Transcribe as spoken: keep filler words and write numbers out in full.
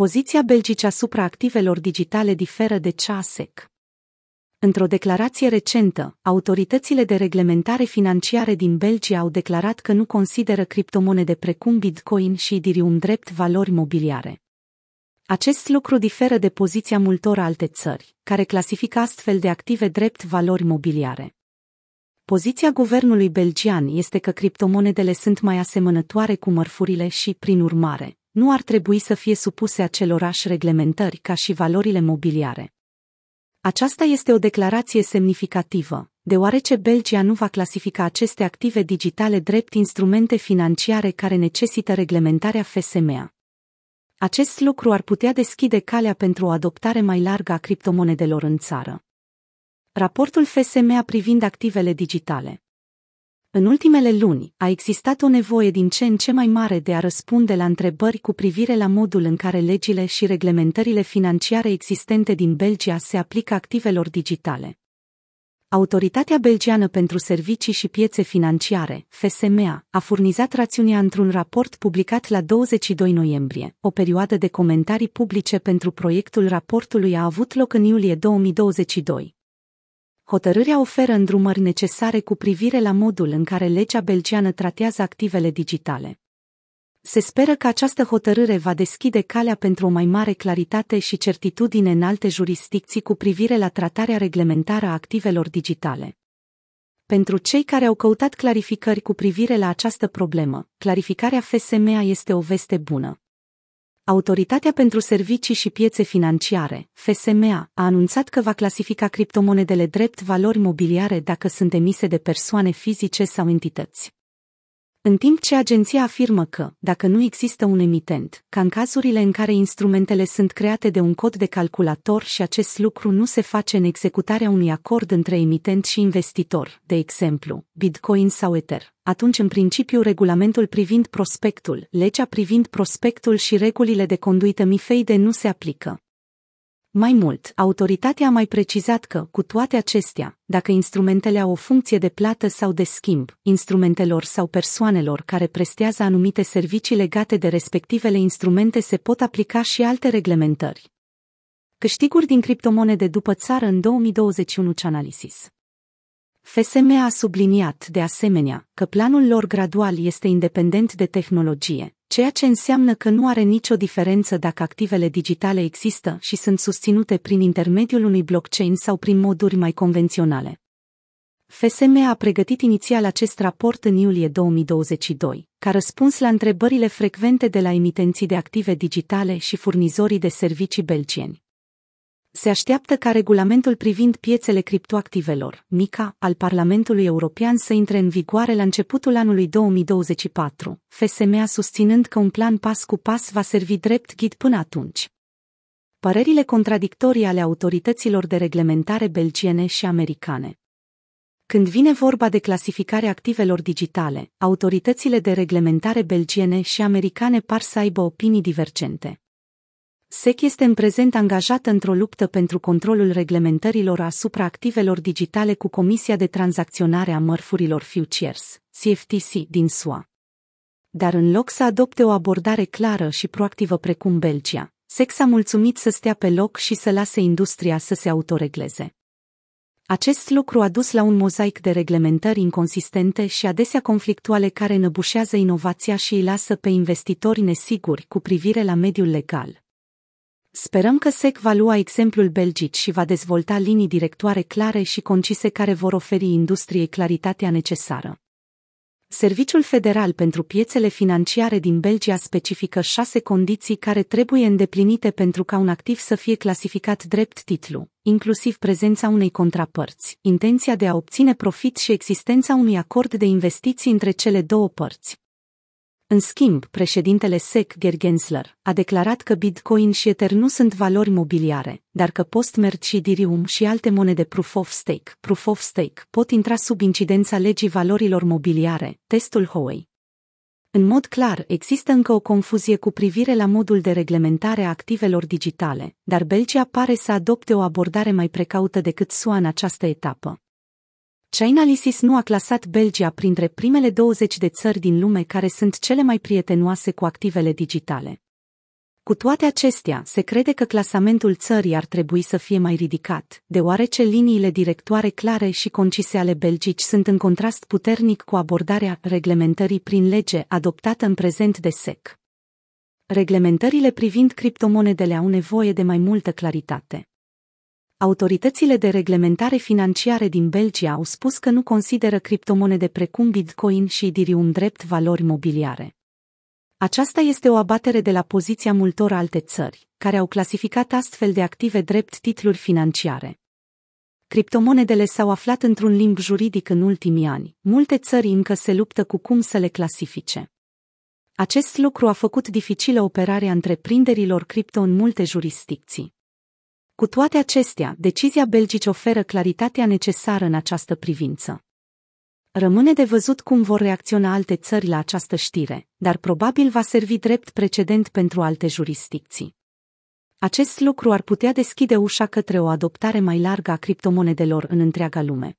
Poziția Belgiei asupra activelor digitale diferă de cea a S E C. Într-o declarație recentă, autoritățile de reglementare financiare din Belgia au declarat că nu consideră criptomonede precum Bitcoin și Ethereum drept valori mobiliare. Acest lucru diferă de poziția multor alte țări, care clasifică astfel de active drept valori mobiliare. Poziția guvernului belgian este că criptomonedele sunt mai asemănătoare cu mărfurile și, prin urmare, nu ar trebui să fie supuse acelorași reglementări ca și valorile mobiliare. Aceasta este o declarație semnificativă, deoarece Belgia nu va clasifica aceste active digitale drept instrumente financiare care necesită reglementarea F S M A. Acest lucru ar putea deschide calea pentru o adoptare mai largă a criptomonedelor în țară. Raportul F S M A privind activele digitale. În ultimele luni, a existat o nevoie din ce în ce mai mare de a răspunde la întrebări cu privire la modul în care legile și reglementările financiare existente din Belgia se aplică activelor digitale. Autoritatea Belgiană pentru Servicii și Piețe Financiare, F S M A, a furnizat rațiunea într-un raport publicat la douăzeci și doi noiembrie. O perioadă de comentarii publice pentru proiectul raportului a avut loc în iulie două mii douăzeci și doi. Hotărârea oferă îndrumări necesare cu privire la modul în care legea belgiană tratează activele digitale. Se speră că această hotărâre va deschide calea pentru o mai mare claritate și certitudine în alte jurisdicții cu privire la tratarea reglementară a activelor digitale. Pentru cei care au căutat clarificări cu privire la această problemă, clarificarea F S M A este o veste bună. Autoritatea pentru Servicii și Piețe Financiare, F S M A, a anunțat că va clasifica criptomonedele drept valori mobiliare dacă sunt emise de persoane fizice sau entități. În timp ce agenția afirmă că, dacă nu există un emitent, ca în cazurile în care instrumentele sunt create de un cod de calculator și acest lucru nu se face în executarea unui acord între emitent și investitor, de exemplu, Bitcoin sau Ether, atunci în principiu regulamentul privind prospectul, legea privind prospectul și regulile de conduită MiFID nu se aplică. Mai mult, autoritatea a mai precizat că, cu toate acestea, dacă instrumentele au o funcție de plată sau de schimb, instrumentelor sau persoanelor care prestează anumite servicii legate de respectivele instrumente se pot aplica și alte reglementări. Câștiguri din criptomonede după țară în două mii douăzeci și unu. Chainalysis. F S M A a subliniat, de asemenea, că planul lor gradual este independent de tehnologie, ceea ce înseamnă că nu are nicio diferență dacă activele digitale există și sunt susținute prin intermediul unui blockchain sau prin moduri mai convenționale. F S M A a pregătit inițial acest raport în iulie două mii douăzeci și doi, ca răspuns la întrebările frecvente de la emitenții de active digitale și furnizorii de servicii belgieni. Se așteaptă ca regulamentul privind piețele criptoactivelor, MICA, al Parlamentului European să intre în vigoare la începutul anului două mii douăzeci și patru, F S M A susținând că un plan pas cu pas va servi drept ghid până atunci. Părerile contradictorii ale autorităților de reglementare belgiene și americane. Când vine vorba de clasificarea activelor digitale, autoritățile de reglementare belgiene și americane par să aibă opinii divergente. S E C este în prezent angajată într-o luptă pentru controlul reglementărilor asupra activelor digitale cu Comisia de Tranzacționare a Mărfurilor Futures, C F T C, din S U A. Dar în loc să adopte o abordare clară și proactivă precum Belgia, S E C s-a mulțumit să stea pe loc și să lase industria să se autoregleze. Acest lucru a dus la un mozaic de reglementări inconsistente și adesea conflictuale care înăbușează inovația și îi lasă pe investitori nesiguri cu privire la mediul legal. Sperăm că S E C va lua exemplul belgic și va dezvolta linii directoare clare și concise care vor oferi industriei claritatea necesară. Serviciul Federal pentru Piețele Financiare din Belgia specifică șase condiții care trebuie îndeplinite pentru ca un activ să fie clasificat drept titlu, inclusiv prezența unei contrapărți, intenția de a obține profit și existența unui acord de investiții între cele două părți. În schimb, președintele S E C, Gensler, a declarat că Bitcoin și Ether nu sunt valori mobiliare, dar că post-merge și Ethereum și alte monede proof of stake, proof of stake pot intra sub incidența legii valorilor mobiliare, testul Howey. În mod clar, există încă o confuzie cu privire la modul de reglementare a activelor digitale, dar Belgia pare să adopte o abordare mai precaută decât S U A în această etapă. Chainalysis nu a clasat Belgia printre primele douăzeci de țări din lume care sunt cele mai prietenoase cu activele digitale. Cu toate acestea, se crede că clasamentul țării ar trebui să fie mai ridicat, deoarece liniile directoare clare și concise ale Belgiei sunt în contrast puternic cu abordarea reglementării prin lege adoptată în prezent de S E C. Reglementările privind criptomonedele au nevoie de mai multă claritate. Autoritățile de reglementare financiare din Belgia au spus că nu consideră criptomonede precum Bitcoin și Ethereum drept valori mobiliare. Aceasta este o abatere de la poziția multor alte țări, care au clasificat astfel de active drept titluri financiare. Criptomonedele s-au aflat într-un limb juridic în ultimii ani. Multe țări încă se luptă cu cum să le clasifice. Acest lucru a făcut dificilă operarea întreprinderilor cripto în multe jurisdicții. Cu toate acestea, decizia Belgiei oferă claritatea necesară în această privință. Rămâne de văzut cum vor reacționa alte țări la această știre, dar probabil va servi drept precedent pentru alte jurisdicții. Acest lucru ar putea deschide ușa către o adoptare mai largă a criptomonedelor în întreaga lume.